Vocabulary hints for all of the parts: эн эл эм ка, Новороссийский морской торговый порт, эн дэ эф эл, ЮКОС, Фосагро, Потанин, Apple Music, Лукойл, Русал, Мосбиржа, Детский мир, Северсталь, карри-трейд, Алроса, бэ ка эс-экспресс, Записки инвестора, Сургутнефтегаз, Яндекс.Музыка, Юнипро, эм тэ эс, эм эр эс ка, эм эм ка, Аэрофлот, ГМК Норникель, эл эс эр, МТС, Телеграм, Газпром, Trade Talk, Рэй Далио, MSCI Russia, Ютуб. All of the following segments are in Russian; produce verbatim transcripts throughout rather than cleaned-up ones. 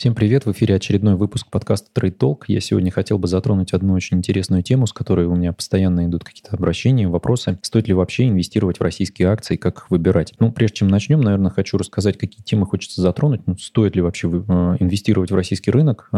Всем привет, в эфире очередной выпуск подкаста Trade Talk. Я сегодня хотел бы затронуть одну очень интересную тему, с которой у меня постоянно идут какие-то обращения, вопросы. Стоит ли вообще инвестировать в российские акции, как их выбирать? Ну, прежде чем начнем, наверное, хочу рассказать, какие темы хочется затронуть. Ну, стоит ли вообще инвестировать в российский рынок?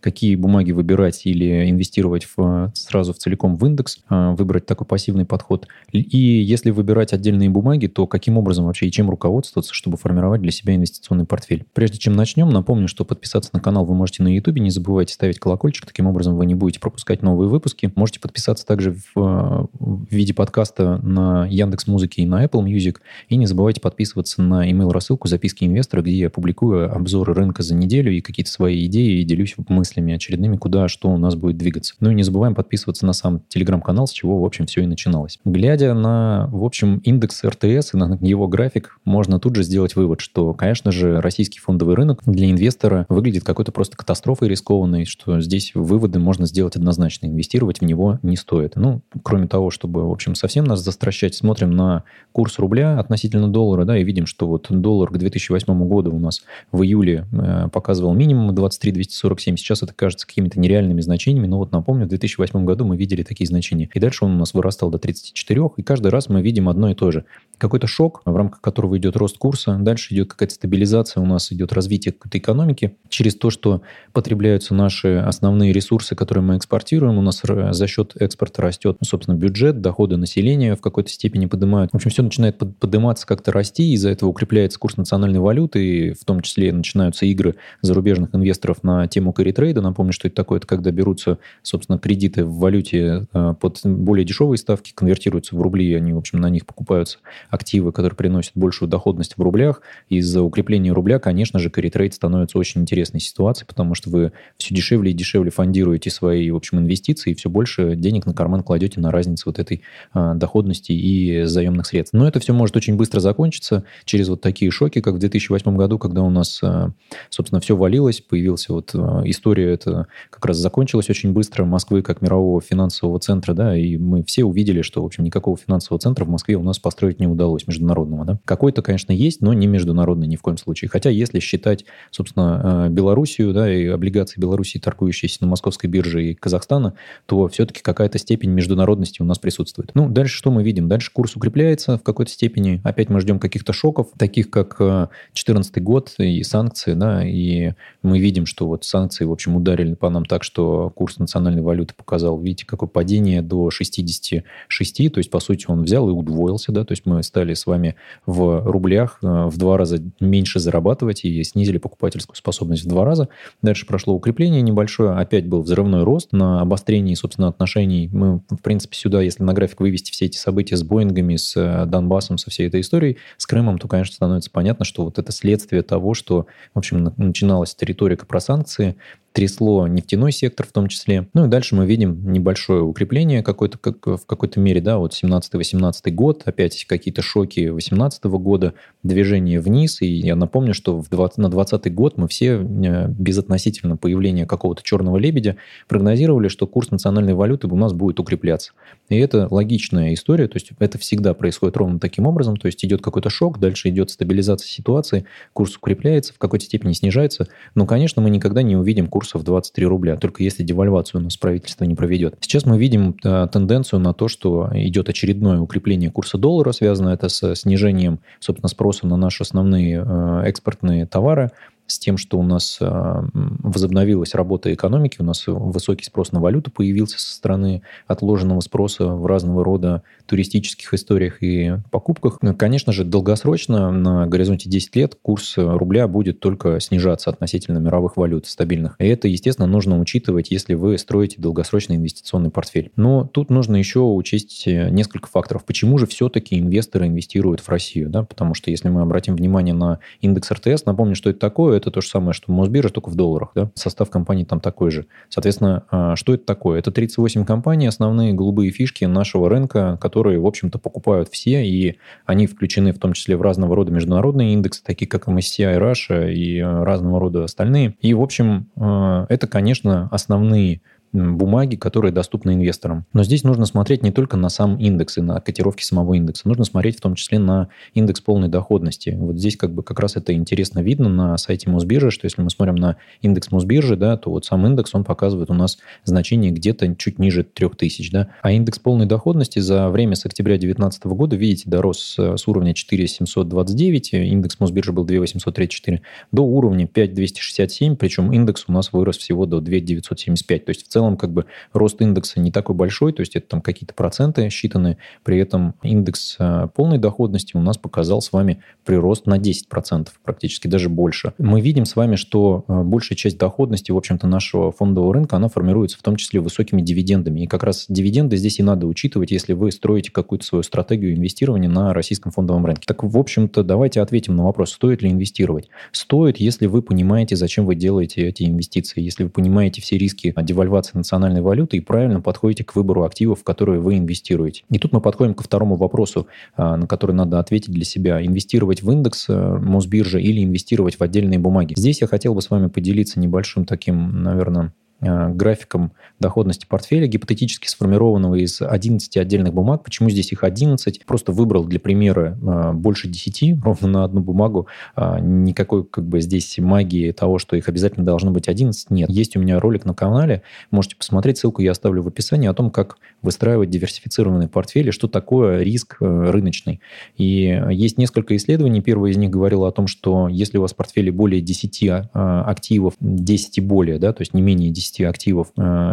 Какие бумаги выбирать или инвестировать в, сразу в целиком в индекс? Выбрать такой пассивный подход. И если выбирать отдельные бумаги, то каким образом вообще и чем руководствоваться, чтобы формировать для себя инвестиционный портфель? Прежде чем начнем, напомню, что подписаться на канал вы можете на Ютубе, не забывайте ставить колокольчик, таким образом вы не будете пропускать новые выпуски. Можете подписаться также в, в виде подкаста на Яндекс.Музыке и на Apple Music. И не забывайте подписываться на email-рассылку «Записки инвестора», где я публикую обзоры рынка за неделю и какие-то свои идеи, и делюсь мыслями очередными, куда что у нас будет двигаться. Ну и не забываем подписываться на сам Телеграм-канал, с чего, в общем, все и начиналось. Глядя на, в общем, индекс эр тэ эс и на его график, можно тут же сделать вывод, что, конечно же, российский фондовый рынок для инвестора выглядит какой-то просто катастрофой рискованной, что здесь выводы можно сделать однозначно. Инвестировать в него не стоит. Ну, кроме того, чтобы, в общем, совсем нас застращать, смотрим на курс рубля относительно доллара, да, и видим, что вот доллар к две тысячи восьмому году у нас в июле э, показывал минимум двадцать три тысячи двести сорок семь. Сейчас это кажется какими-то нереальными значениями, но вот напомню, в две тысячи восьмом году мы видели такие значения. И дальше он у нас вырастал до тридцати четырёх, и каждый раз мы видим одно и то же. Какой-то шок, в рамках которого идет рост курса, дальше идет какая-то стабилизация, у нас идет развитие какой-то экономики, через то, что потребляются наши основные ресурсы, которые мы экспортируем. У нас за счет экспорта растет, собственно, бюджет, доходы населения в какой-то степени поднимают. В общем, все начинает подниматься, как-то расти, из-за этого укрепляется курс национальной валюты, и в том числе начинаются игры зарубежных инвесторов на тему карри-трейда. Напомню, что это такое, это когда берутся, собственно, кредиты в валюте под более дешевые ставки, конвертируются в рубли, и они, в общем, на них покупаются активы, которые приносят большую доходность в рублях. Из-за укрепления рубля, конечно же, карри-трейд становится очень интересной ситуации, потому что вы все дешевле и дешевле фондируете свои, в общем, инвестиции и все больше денег на карман кладете на разницу вот этой а, доходности и заемных средств. Но это все может очень быстро закончиться через вот такие шоки, как в две тысячи восьмом году, когда у нас, а, собственно, все валилось, появилась вот а, история, это как раз закончилась очень быстро, Москвы как мирового финансового центра, да, и мы все увидели, что, в общем, никакого финансового центра в Москве у нас построить не удалось, международного, да. Какой-то, конечно, есть, но не международный ни в коем случае. Хотя, если считать, собственно, Белоруссию, да, и облигации Белоруссии, торгующиеся на Московской бирже и Казахстана, то все-таки какая-то степень международности у нас присутствует. Ну, дальше что мы видим? Дальше курс укрепляется в какой-то степени. Опять мы ждем каких-то шоков, таких как две тысячи четырнадцатый год и санкции, да, и мы видим, что вот санкции, в общем, ударили по нам так, что курс национальной валюты показал, видите, какое падение до шестидесяти шести, то есть, по сути, он взял и удвоился, да, то есть мы стали с вами в рублях в два раза меньше зарабатывать и снизили покупательскую способность. способность в два раза. Дальше прошло укрепление небольшое, опять был взрывной рост на обострении, собственно, отношений. Мы, в принципе, сюда, если на график вывести все эти события с Боингами, с Донбассом, со всей этой историей, с Крымом, то, конечно, становится понятно, что вот это следствие того, что, в общем, начиналась эта риторика про санкции, трясло нефтяной сектор в том числе. Ну и дальше мы видим небольшое укрепление какой-то, как, в какой-то мере, да, вот семнадцатый-восемнадцатый год, опять какие-то шоки две тысячи восемнадцатого года, движение вниз, и я напомню, что в двадцать, на двадцатый год мы все безотносительно появления какого-то черного лебедя прогнозировали, что курс национальной валюты у нас будет укрепляться. И это логичная история, то есть это всегда происходит ровно таким образом, то есть идет какой-то шок, дальше идет стабилизация ситуации, курс укрепляется, в какой-то степени снижается, но, конечно, мы никогда не увидим курс курсов двадцать три рубля, только если девальвацию у нас правительство не проведет. Сейчас мы видим э, тенденцию на то, что идет очередное укрепление курса доллара, связано это с снижением, собственно, спроса на наши основные э, экспортные товары, с тем, что у нас возобновилась работа экономики, у нас высокий спрос на валюту появился со стороны отложенного спроса в разного рода туристических историях и покупках. Конечно же, долгосрочно, на горизонте десять лет, курс рубля будет только снижаться относительно мировых валют стабильных. И это, естественно, нужно учитывать, если вы строите долгосрочный инвестиционный портфель. Но тут нужно еще учесть несколько факторов. Почему же все-таки инвесторы инвестируют в Россию? Да? Потому что если мы обратим внимание на индекс эр тэ эс, напомню, что это такое, это то же самое, что Мосбиржа, только в долларах. Да? Состав компаний там такой же. Соответственно, что это такое? Это тридцать восемь компаний, основные голубые фишки нашего рынка, которые, в общем-то, покупают все, и они включены в том числе в разного рода международные индексы, такие как эм эс си ай Russia и разного рода остальные. И, в общем, это, конечно, основные бумаги, которые доступны инвесторам. Но здесь нужно смотреть не только на сам индекс и на котировки самого индекса. Нужно смотреть в том числе на индекс полной доходности. Вот здесь как бы как раз это интересно видно на сайте Мосбиржи, что если мы смотрим на индекс Мосбиржи, да, то вот сам индекс, он показывает у нас значение где-то чуть ниже трёх тысяч. Да. А индекс полной доходности за время с октября две тысячи девятнадцатого года, видите, дорос с уровня четыре тысячи семьсот двадцать девять, индекс Мосбиржи был две тысячи восемьсот тридцать четыре, до уровня пять тысяч двести шестьдесят семь, причем индекс у нас вырос всего до две тысячи девятьсот семьдесят пять. То есть в целом как бы рост индекса не такой большой, то есть это там какие-то проценты считанные. При этом индекс полной доходности у нас показал с вами прирост на десять процентов, практически даже больше. Мы видим с вами, что большая часть доходности, в общем-то, нашего фондового рынка, она формируется в том числе высокими дивидендами. И как раз дивиденды здесь и надо учитывать, если вы строите какую-то свою стратегию инвестирования на российском фондовом рынке. Так, в общем-то, давайте ответим на вопрос, стоит ли инвестировать. Стоит, если вы понимаете, зачем вы делаете эти инвестиции, если вы понимаете все риски девальвации национальной валюты и правильно подходите к выбору активов, в которые вы инвестируете. И тут мы подходим ко второму вопросу, на который надо ответить для себя. Инвестировать в индекс Мосбиржи или инвестировать в отдельные бумаги? Здесь я хотел бы с вами поделиться небольшим таким, наверное, графиком доходности портфеля, гипотетически сформированного из одиннадцати отдельных бумаг. Почему здесь их одиннадцать? Просто выбрал для примера больше десяти, ровно на одну бумагу. Никакой как бы здесь магии того, что их обязательно должно быть одиннадцать, нет. Есть у меня ролик на канале, можете посмотреть, ссылку я оставлю в описании, о том, как выстраивать диверсифицированные портфели, что такое риск рыночный. И есть несколько исследований. Первое из них говорило о том, что если у вас в портфеле более десяти активов, десять и более, да, то есть не менее десяти активов,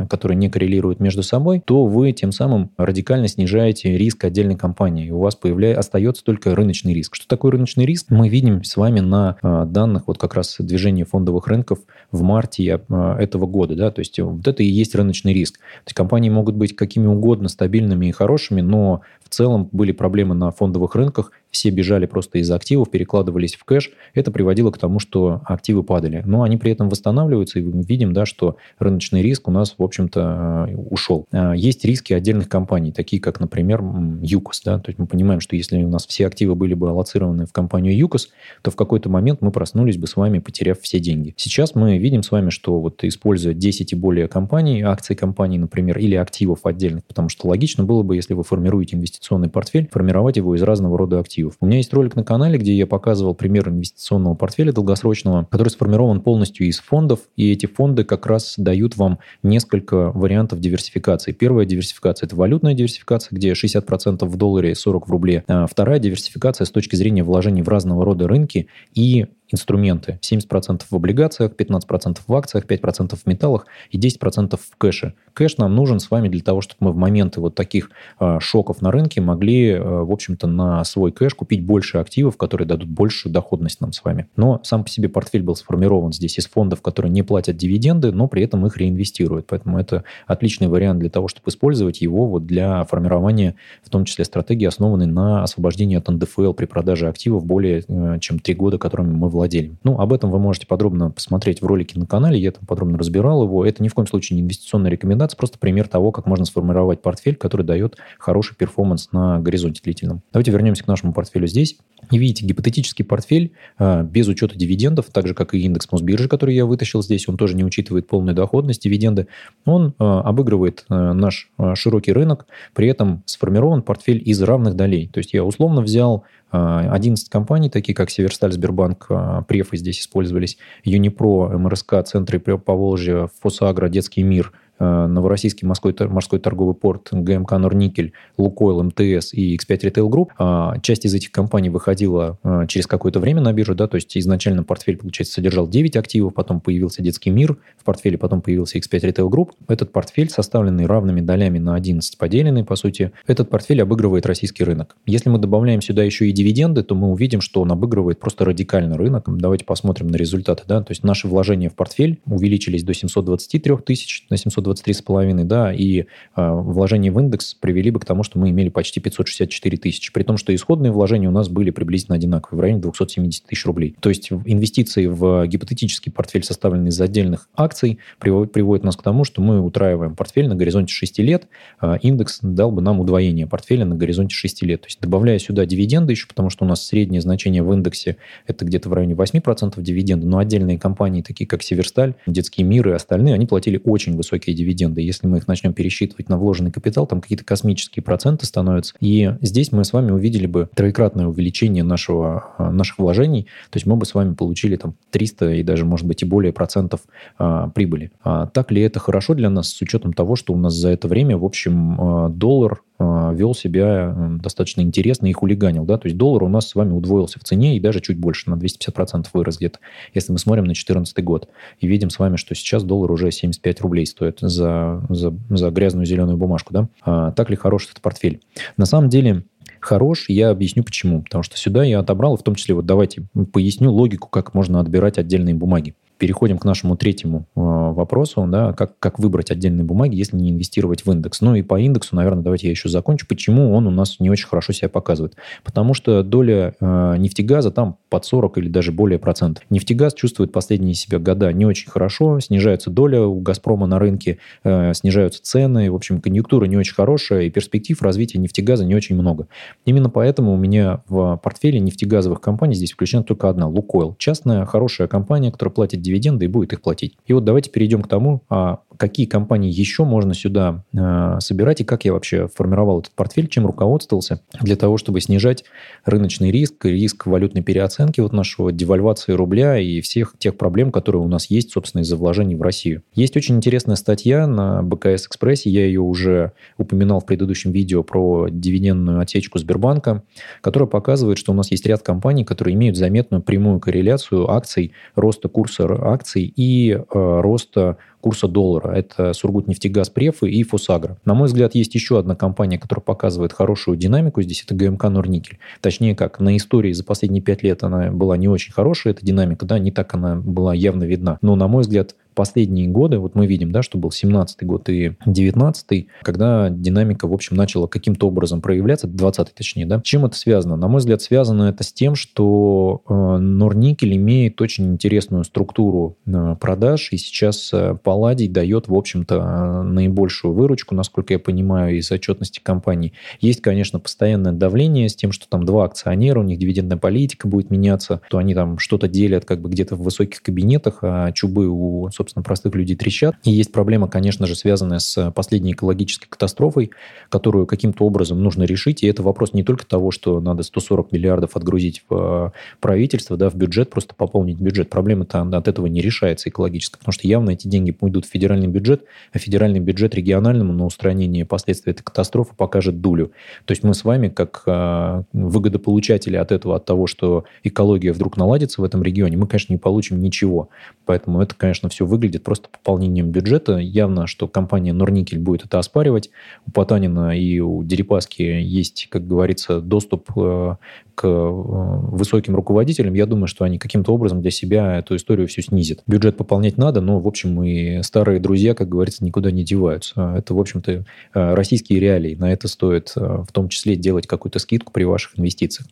которые не коррелируют между собой, то вы тем самым радикально снижаете риск отдельной компании. И у вас появляется, остается только рыночный риск. Что такое рыночный риск? Мы видим с вами на данных вот как раз движения фондовых рынков в марте этого года. Да? То есть вот это и есть рыночный риск. То есть компании могут быть какими угодно стабильными и хорошими, но в целом были проблемы на фондовых рынках, все бежали просто из активов, перекладывались в кэш. Это приводило к тому, что активы падали. Но они при этом восстанавливаются, и мы видим, да, что рыночный риск у нас, в общем-то, ушел. Есть риски отдельных компаний, такие как, например, ЮКОС. Да? То есть мы понимаем, что если у нас все активы были бы аллоцированы в компанию ЮКОС, то в какой-то момент мы проснулись бы с вами, потеряв все деньги. Сейчас мы видим с вами, что вот используя десять и более компаний, акций компаний, например, или активов отдельных, потому что логично было бы, если вы формируете инвестиционный портфель, формировать его из разного рода активов. У меня есть ролик на канале, где я показывал пример инвестиционного портфеля долгосрочного, который сформирован полностью из фондов, и эти фонды как раз дают вам несколько вариантов диверсификации. Первая диверсификация – это валютная диверсификация, где шестьдесят процентов в долларе, сорок процентов в рубле. А вторая диверсификация с точки зрения вложений в разного рода рынки и инструменты. семьдесят процентов в облигациях, пятнадцать процентов в акциях, пять процентов в металлах и десять процентов в кэше. Кэш нам нужен с вами для того, чтобы мы в моменты вот таких э, шоков на рынке могли, э, в общем-то, на свой кэш купить больше активов, которые дадут большую доходность нам с вами. Но сам по себе портфель был сформирован здесь из фондов, которые не платят дивиденды, но при этом их реинвестируют. Поэтому это отличный вариант для того, чтобы использовать его вот для формирования, в том числе, стратегии, основанной на освобождении от эн дэ эф эл при продаже активов более э, чем три года, которыми мы владельцем. Ну, об этом вы можете подробно посмотреть в ролике на канале, я там подробно разбирал его. Это ни в коем случае не инвестиционная рекомендация, просто пример того, как можно сформировать портфель, который дает хороший перформанс на горизонте длительном. Давайте вернемся к нашему портфелю здесь. И видите, гипотетический портфель а, без учета дивидендов, так же, как и индекс Мосбиржи, который я вытащил здесь, он тоже не учитывает полную доходность, дивиденды. Он а, обыгрывает а, наш а, широкий рынок, при этом сформирован портфель из равных долей. То есть я условно взял одиннадцать компаний, такие как Северсталь, Сбербанк, Префы здесь использовались, Юнипро, МРСК, Центры Поволжья, Фосагро, Детский мир, Новороссийский морской торговый порт, гэ эм ка Норникель, Лукойл, МТС и икс пять Retail Group. Часть из этих компаний выходила через какое-то время на биржу, да, то есть изначально портфель, получается, содержал девять активов, потом появился Детский мир в портфеле, потом появился икс пять Retail Group. Этот портфель, составленный равными долями на одиннадцать, поделенный, по сути, этот портфель обыгрывает российский рынок. Если мы добавляем сюда еще и дивиденды, то мы увидим, что он обыгрывает просто радикально рынок. Давайте посмотрим на результаты, да, то есть наши вложения в портфель увеличились до семьсот двадцать три тысячи, на семьсот двадцать три с половиной, да, и э, вложения в индекс привели бы к тому, что мы имели почти пятьсот шестьдесят четыре тысячи, при том, что исходные вложения у нас были приблизительно одинаковые, в районе двести семьдесят тысяч рублей. То есть инвестиции в гипотетический портфель, составленный из отдельных акций, приводит, приводит нас к тому, что мы утраиваем портфель на горизонте шести лет, э, индекс дал бы нам удвоение портфеля на горизонте шести лет. То есть добавляя сюда дивиденды еще, потому что у нас среднее значение в индексе это где-то в районе восемь процентов дивиденды, но отдельные компании, такие как Северсталь, Детский мир и остальные, они платили очень высокие дивиденды. Если мы их начнем пересчитывать на вложенный капитал, там какие-то космические проценты становятся. И здесь мы с вами увидели бы троекратное увеличение нашего, наших вложений. То есть мы бы с вами получили там триста и даже, может быть, и более процентов а, прибыли. А, так ли это хорошо для нас с учетом того, что у нас за это время, в общем, доллар вел себя достаточно интересно и хулиганил, да, то есть доллар у нас с вами удвоился в цене и даже чуть больше, на двести пятьдесят процентов вырос где-то, если мы смотрим на две тысячи четырнадцатый год и видим с вами, что сейчас доллар уже семьдесят пять рублей стоит за, за, за грязную зеленую бумажку, да, а так ли хорош этот портфель? На самом деле хорош, я объясню почему, потому что сюда я отобрал, в том числе, вот давайте поясню логику, как можно отбирать отдельные бумаги. Переходим к нашему третьему э, вопросу, да, как, как выбрать отдельные бумаги, если не инвестировать в индекс. Ну и по индексу, наверное, давайте я еще закончу. Почему он у нас не очень хорошо себя показывает? Потому что доля э, нефтегаза там под сорок или даже более процентов. Нефтегаз чувствует последние себя года не очень хорошо, снижается доля у «Газпрома» на рынке, э, снижаются цены, в общем, конъюнктура не очень хорошая, и перспектив развития нефтегаза не очень много. Именно поэтому у меня в портфеле нефтегазовых компаний здесь включена только одна – «Лукойл». Частная, хорошая компания, которая платит дивиденды и будет их платить. И вот давайте перейдем к тому, а какие компании еще можно сюда э, собирать, и как я вообще формировал этот портфель, чем руководствовался для того, чтобы снижать рыночный риск, риск валютной переоценки вот нашего, девальвации рубля и всех тех проблем, которые у нас есть, собственно, из-за вложений в Россию. Есть очень интересная статья на бэ ка эс-экспрессе, я ее уже упоминал в предыдущем видео про дивидендную отсечку Сбербанка, которая показывает, что у нас есть ряд компаний, которые имеют заметную прямую корреляцию акций, роста курса акций и э, роста курса доллара. Это Сургутнефтегаз, Префы и Фосагро. На мой взгляд, есть еще одна компания, которая показывает хорошую динамику. Здесь это гэ эм ка Норникель. Точнее как, на истории за последние пять лет она была не очень хорошая, эта динамика, да, не так она была явно видна. Но, на мой взгляд, последние годы, вот мы видим, да, что был семнадцатый год и девятнадцатый, когда динамика, в общем, начала каким-то образом проявляться, двадцатый точнее, да. Чем это связано? На мой взгляд, связано это с тем, что э, Норникель имеет очень интересную структуру э, продаж, и сейчас э, Палладий дает, в общем-то, наибольшую выручку, насколько я понимаю, из отчетности компании. Есть, конечно, постоянное давление с тем, что там два акционера, у них дивидендная политика будет меняться, то они там что-то делят как бы где-то в высоких кабинетах, а чубы у, собственно, простых людей трещат. И есть проблема, конечно же, связанная с последней экологической катастрофой, которую каким-то образом нужно решить. И это вопрос не только того, что надо сто сорок миллиардов отгрузить в правительство, да, в бюджет, просто пополнить бюджет. Проблема-то от этого не решается экологически, потому что явно эти деньги уйдут в федеральный бюджет, а федеральный бюджет региональному на устранение последствий этой катастрофы покажет дулю. То есть мы с вами, как э, выгодополучатели от этого, от того, что экология вдруг наладится в этом регионе, мы, конечно, не получим ничего. Поэтому это, конечно, все выглядит просто пополнением бюджета. Явно, что компания Норникель будет это оспаривать. У Потанина и у Дерипаски есть, как говорится, доступ э, к э, высоким руководителям. Я думаю, что они каким-то образом для себя эту историю всю снизят. Бюджет пополнять надо, но, в общем, и И старые друзья, как говорится, никуда не деваются. Это, в общем-то, российские реалии. На это стоит в том числе делать какую-то скидку при ваших инвестициях.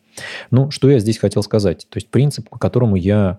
Ну, что я здесь хотел сказать? То есть принцип, по которому я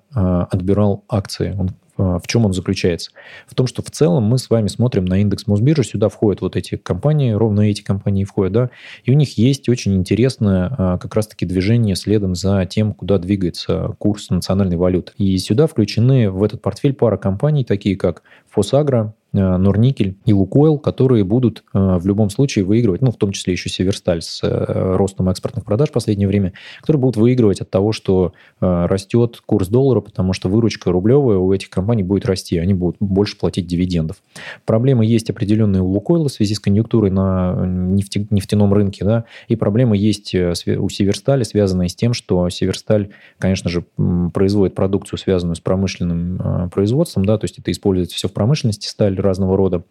отбирал акции, он в чем он заключается? В том, что в целом мы с вами смотрим на индекс Мосбиржи, сюда входят вот эти компании, ровно эти компании входят, да, и у них есть очень интересное как раз-таки движение следом за тем, куда двигается курс национальной валюты. И сюда включены в этот портфель пара компаний, такие как Фосагро, Норникель и Лукойл, которые будут в любом случае выигрывать, ну, в том числе еще Северсталь с ростом экспортных продаж в последнее время, которые будут выигрывать от того, что растет курс доллара, потому что выручка рублевая у этих компаний будет расти, они будут больше платить дивидендов. Проблемы есть определенные у Лукойла в связи с конъюнктурой на нефти, нефтяном рынке, да, и проблемы есть у Северстали, связанные с тем, что Северсталь, конечно же, производит продукцию, связанную с промышленным производством, да, то есть это используется все в промышленности, сталь разного рода,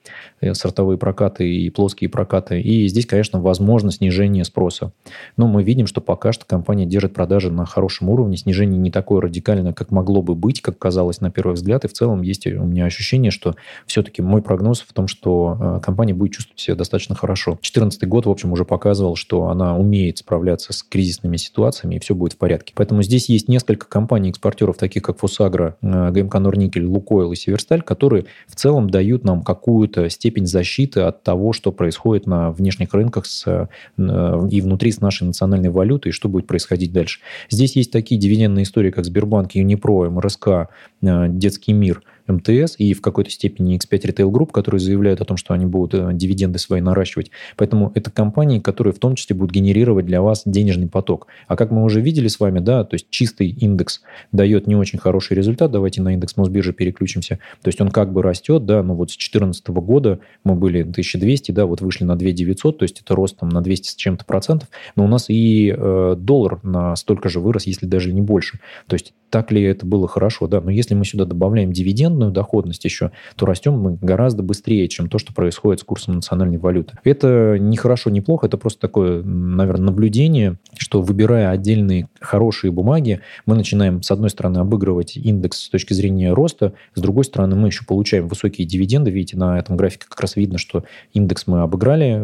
сортовые прокаты и плоские прокаты. И здесь, конечно, возможно снижение спроса. Но мы видим, что пока что компания держит продажи на хорошем уровне. Снижение не такое радикальное, как могло бы быть, как казалось на первый взгляд. И в целом есть у меня ощущение, что все-таки мой прогноз в том, что компания будет чувствовать себя достаточно хорошо. две тысячи четырнадцатый год, в общем, уже показывал, что она умеет справляться с кризисными ситуациями, и все будет в порядке. Поэтому здесь есть несколько компаний-экспортеров, таких как Фосагро, гэ эм ка Норникель, Лукойл и Северсталь, которые в целом дают нам какую-то степень защиты от того, что происходит на внешних рынках с, и внутри с нашей национальной валютой, и что будет происходить дальше. Здесь есть такие дивидендные истории, как Сбербанк, Юнипро, эм эр эс ка, Детский мир, эм тэ эс и в какой-то степени икс пять Retail Group, которые заявляют о том, что они будут дивиденды свои наращивать. Поэтому это компании, которые в том числе будут генерировать для вас денежный поток. А как мы уже видели с вами, да, то есть чистый индекс дает не очень хороший результат. Давайте на индекс Мосбиржи переключимся. То есть он как бы растет, да, но вот с две тысячи четырнадцатого года мы были тысяча двести, да, вот вышли на две тысячи девятьсот, то есть это рост там на двести с чем-то процентов, но у нас и э, доллар на столько же вырос, если даже не больше. То есть так ли это было хорошо, да, но если мы сюда добавляем дивидендную доходность еще, то растем мы гораздо быстрее, чем то, что происходит с курсом национальной валюты. Это не хорошо, не плохо, это просто такое, наверное, наблюдение, что выбирая отдельные хорошие бумаги, мы начинаем, с одной стороны, обыгрывать индекс с точки зрения роста, с другой стороны, мы еще получаем высокие дивиденды, видите, на этом графике как раз видно, что индекс мы обыграли,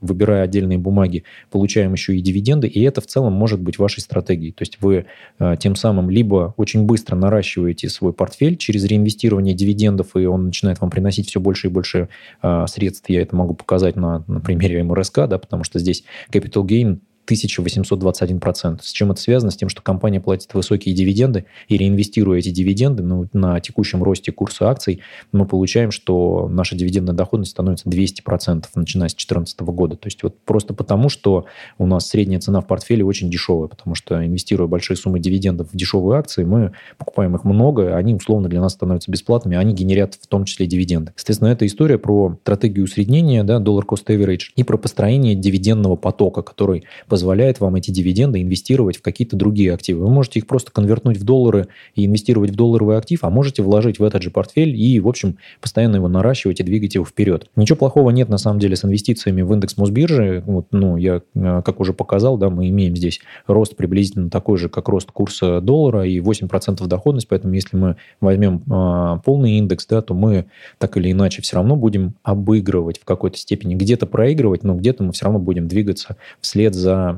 выбирая отдельные бумаги, получаем еще и дивиденды, и это в целом может быть вашей стратегией. То есть вы тем самым либо очень быстро наращиваете свой портфель через реинвестирование дивидендов, и он начинает вам приносить все больше и больше средств. Я это могу показать на, на примере эм эр эс ка, да, потому что здесь capital gain тысяча восемьсот двадцать один процент. С чем это связано? С тем, что компания платит высокие дивиденды, и реинвестируя эти дивиденды, ну, на текущем росте курса акций, мы получаем, что наша дивидендная доходность становится двести процентов, начиная с две тысячи четырнадцатого года. То есть вот просто потому, что у нас средняя цена в портфеле очень дешевая, потому что, инвестируя большие суммы дивидендов в дешевые акции, мы покупаем их много, они условно для нас становятся бесплатными, они генерят в том числе дивиденды. Соответственно, это история про стратегию усреднения, да, dollar cost average, и про построение дивидендного потока, который позволяет позволяет вам эти дивиденды инвестировать в какие-то другие активы. Вы можете их просто конвертнуть в доллары и инвестировать в долларовый актив, а можете вложить в этот же портфель и, в общем, постоянно его наращивать и двигать его вперед. Ничего плохого нет, на самом деле, с инвестициями в индекс Мосбиржи. Вот, ну, я, как уже показал, да, мы имеем здесь рост приблизительно такой же, как рост курса доллара и восемь процентов доходность, поэтому если мы возьмем а, полный индекс, да, то мы так или иначе все равно будем обыгрывать в какой-то степени, где-то проигрывать, но где-то мы все равно будем двигаться вслед за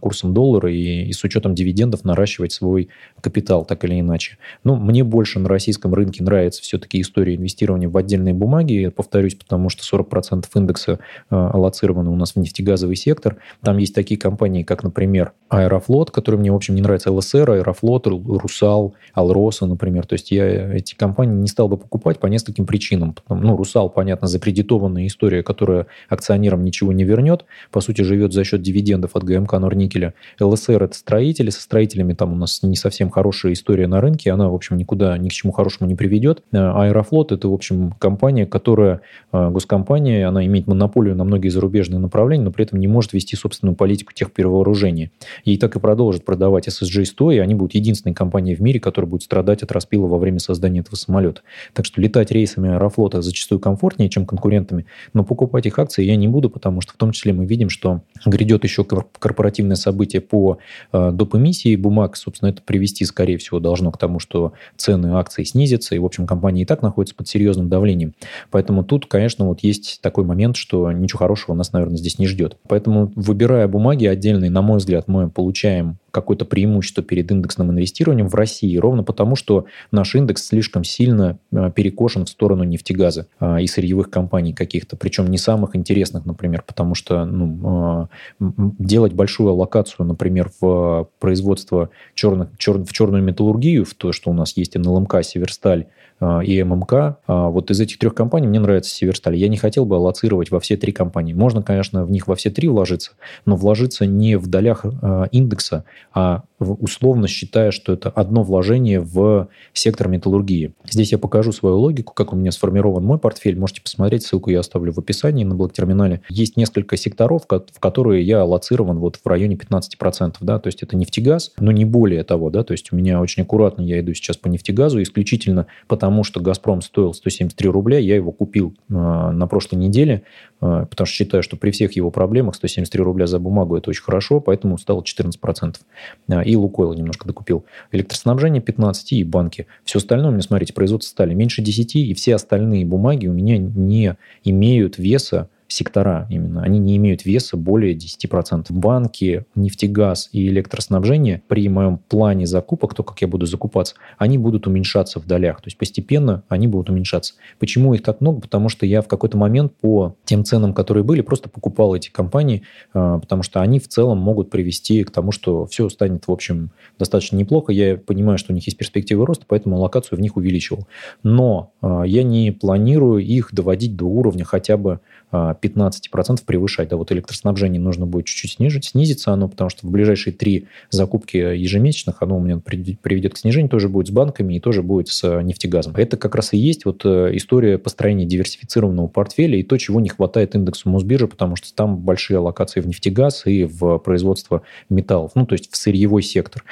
курсом доллара и, и с учетом дивидендов наращивать свой капитал, так или иначе. Но мне больше на российском рынке нравится все-таки история инвестирования в отдельные бумаги, я повторюсь, потому что сорок процентов индекса э, аллоцированы у нас в нефтегазовый сектор. Там есть такие компании, как, например, Аэрофлот, которые мне, в общем, не нравятся, эл эс эр, Аэрофлот, Русал, Алроса, например. То есть я эти компании не стал бы покупать по нескольким причинам. Ну, Русал, понятно, закредитованная история, которая акционерам ничего не вернет, по сути, живет за счет дивидендов от гэ эм ка Норникеля. эл эс эр – это строители. Со строителями там у нас не совсем хорошая история на рынке. Она, в общем, никуда, ни к чему хорошему не приведет. Аэрофлот – это, в общем, компания, которая, госкомпания, она имеет монополию на многие зарубежные направления, но при этом не может вести собственную политику техперевооружения. Ей так и продолжат продавать эс эс джи сто, и они будут единственной компанией в мире, которая будет страдать от распила во время создания этого самолета. Так что летать рейсами Аэрофлота зачастую комфортнее, чем конкурентами, но покупать их акции я не буду, потому что в том числе мы видим, что грядет еще корпоративное событие по э, доп. Эмиссии бумаг, собственно, это привести, скорее всего, должно к тому, что цены акций снизятся, и, в общем, компания и так находится под серьезным давлением. Поэтому тут, конечно, вот есть такой момент, что ничего хорошего нас, наверное, здесь не ждет. Поэтому, выбирая бумаги отдельные, на мой взгляд, мы получаем какое-то преимущество перед индексным инвестированием в России, ровно потому, что наш индекс слишком сильно перекошен в сторону нефтегаза и сырьевых компаний каких-то, причем не самых интересных, например, потому что ну, делать большую аллокацию, например, в производство черных, чер, в черную металлургию, в то, что у нас есть эн эл эм ка, Северсталь и эм эм ка, вот из этих трех компаний мне нравится Северсталь. Я не хотел бы аллоцировать во все три компании. Можно, конечно, в них во все три вложиться, но вложиться не в долях индекса, а условно считая, что это одно вложение в сектор металлургии. Здесь я покажу свою логику, как у меня сформирован мой портфель. Можете посмотреть, ссылку я оставлю в описании на блок-терминале. Есть несколько секторов, в которые я аллоцирован вот в районе пятнадцати процентов. Да? То есть это нефтегаз, но не более того. Да? То есть у меня очень аккуратно, я иду сейчас по нефтегазу, исключительно потому, что «Газпром» стоил сто семьдесят три рубля, я его купил э, на прошлой неделе, э, потому что считаю, что при всех его проблемах сто семьдесят три рубля за бумагу – это очень хорошо, поэтому стало четырнадцать процентов. И Лукойла немножко докупил. Электроснабжение пятнадцать и банки. Все остальное у меня, смотрите, производство стали меньше десяти, и все остальные бумаги у меня не имеют веса сектора именно, они не имеют веса более десяти процентов. Банки, нефтегаз и электроснабжение при моем плане закупок, то, как я буду закупаться, они будут уменьшаться в долях. То есть постепенно они будут уменьшаться. Почему их так много? Потому что я в какой-то момент по тем ценам, которые были, просто покупал эти компании, потому что они в целом могут привести к тому, что все станет, в общем, достаточно неплохо. Я понимаю, что у них есть перспективы роста, поэтому локацию в них увеличивал. Но я не планирую их доводить до уровня хотя бы пятнадцать процентов превышать. Да, вот электроснабжение нужно будет чуть-чуть снижить, снизится оно, потому что в ближайшие три закупки ежемесячных оно у меня приведет к снижению, тоже будет с банками и тоже будет с нефтегазом. Это как раз и есть вот история построения диверсифицированного портфеля и то, чего не хватает индексу Мосбиржи, потому что там большие аллокации в нефтегаз и в производство металлов, ну, то есть в сырьевой сектор.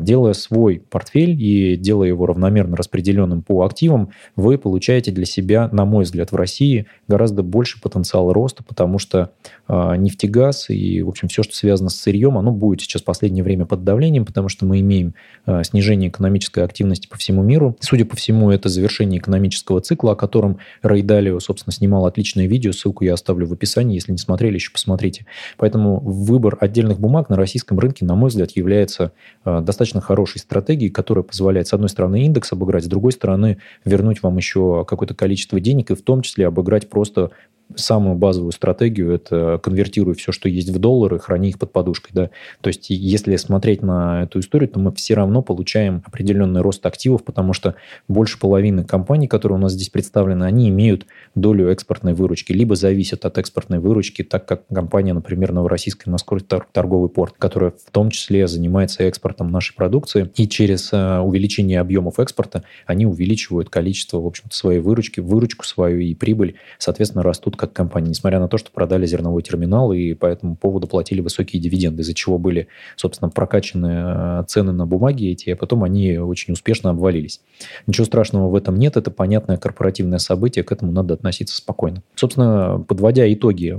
Делая свой портфель и делая его равномерно распределенным по активам, вы получаете для себя, на мой взгляд, в России гораздо больше потенциал роста, потому что э, нефтегаз и, в общем, все, что связано с сырьем, оно будет сейчас в последнее время под давлением, потому что мы имеем э, снижение экономической активности по всему миру. Судя по всему, это завершение экономического цикла, о котором Рэй Далио, собственно, снимал отличное видео, ссылку я оставлю в описании, если не смотрели, еще посмотрите. Поэтому выбор отдельных бумаг на российском рынке, на мой взгляд, является э, достаточно хорошей стратегией, которая позволяет, с одной стороны, индекс обыграть, с другой стороны, вернуть вам еще какое-то количество денег и в том числе обыграть просто самую базовую стратегию – это конвертируй все, что есть в доллары, храни их под подушкой. Да? То есть если смотреть на эту историю, то мы все равно получаем определенный рост активов, потому что больше половины компаний, которые у нас здесь представлены, они имеют долю экспортной выручки, либо зависят от экспортной выручки, так как компания, например, Новороссийский морской торговый порт, которая в том числе занимается экспортом нашей продукции, и через увеличение объемов экспорта они увеличивают количество, в общем-то, своей выручки, выручку свою и прибыль, соответственно, растут как компании, несмотря на то, что продали зерновой терминал и по этому поводу платили высокие дивиденды, из-за чего были, собственно, прокачаны цены на бумаги эти, а потом они очень успешно обвалились. Ничего страшного в этом нет, это понятное корпоративное событие, к этому надо относиться спокойно. Собственно, подводя итоги,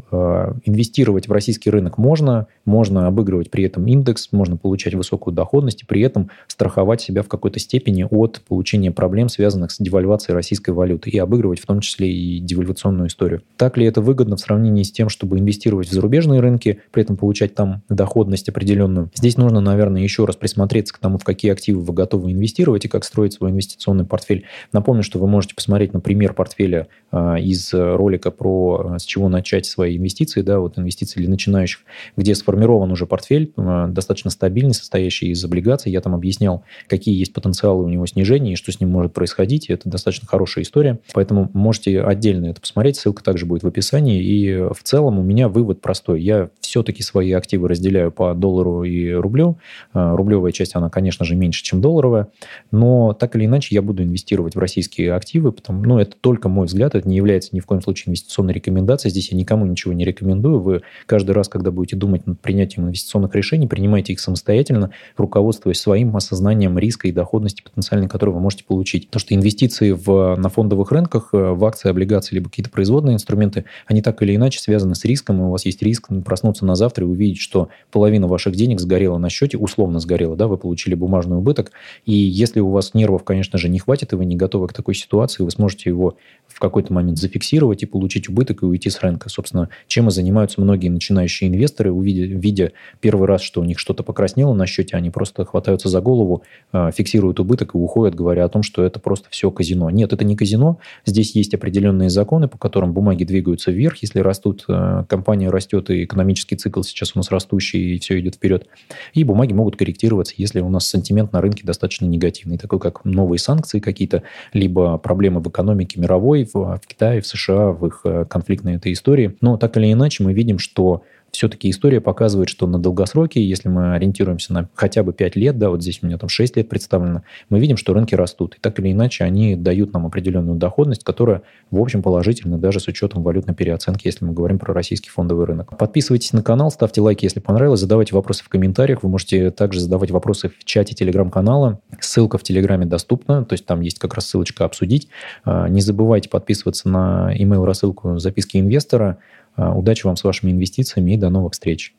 инвестировать в российский рынок можно, можно обыгрывать при этом индекс, можно получать высокую доходность и при этом страховать себя в какой-то степени от получения проблем, связанных с девальвацией российской валюты, и обыгрывать в том числе и девальвационную историю. Так ли это выгодно в сравнении с тем, чтобы инвестировать в зарубежные рынки, при этом получать там доходность определенную? Здесь нужно, наверное, еще раз присмотреться к тому, в какие активы вы готовы инвестировать и как строить свой инвестиционный портфель. Напомню, что вы можете посмотреть на пример портфеля э, из ролика про с чего начать свои инвестиции, да, вот инвестиции для начинающих, где сформирован уже портфель, э, достаточно стабильный, состоящий из облигаций. Я там объяснял, какие есть потенциалы у него снижения и что с ним может происходить. Это достаточно хорошая история, поэтому можете отдельно это посмотреть. Ссылка также будет в описании, и в целом у меня вывод простой. Я все-таки свои активы разделяю по доллару и рублю. Рублевая часть, она, конечно же, меньше, чем долларовая, но так или иначе я буду инвестировать в российские активы, потому, ну, это только мой взгляд, это не является ни в коем случае инвестиционной рекомендацией, здесь я никому ничего не рекомендую. Вы каждый раз, когда будете думать над принятием инвестиционных решений, принимайте их самостоятельно, руководствуясь своим осознанием риска и доходности потенциальной, которую вы можете получить. Потому что инвестиции в, на фондовых рынках, в акции, облигации, либо какие-то производные инструменты, они так или иначе связаны с риском, и у вас есть риск проснуться на завтра и увидеть, что половина ваших денег сгорела на счете, условно сгорела, да, вы получили бумажный убыток, и если у вас нервов, конечно же, не хватит, и вы не готовы к такой ситуации, вы сможете его в какой-то момент зафиксировать и получить убыток и уйти с рынка. Собственно, чем и занимаются многие начинающие инвесторы, увидя, видя первый раз, что у них что-то покраснело на счете, они просто хватаются за голову, фиксируют убыток и уходят, говоря о том, что это просто все казино. Нет, это не казино, здесь есть определенные законы, по которым бумаги двигаются вверх, если растут, компания растет, и экономический цикл сейчас у нас растущий, и все идет вперед. И бумаги могут корректироваться, если у нас сантимент на рынке достаточно негативный, такой как новые санкции какие-то, либо проблемы в экономике мировой, в Китае, в США, в их конфликтной этой истории. Но так или иначе мы видим, что все-таки история показывает, что на долгосроке, если мы ориентируемся на хотя бы пять лет, да, вот здесь у меня там шесть лет представлено, мы видим, что рынки растут. И так или иначе они дают нам определенную доходность, которая, в общем, положительна даже с учетом валютной переоценки, если мы говорим про российский фондовый рынок. Подписывайтесь на канал, ставьте лайки, если понравилось, задавайте вопросы в комментариях. Вы можете также задавать вопросы в чате Телеграм-канала. Ссылка в Телеграме доступна, то есть там есть как раз ссылочка «Обсудить». Не забывайте подписываться на email-рассылку «Записки инвестора». Удачи вам с вашими инвестициями и до новых встреч.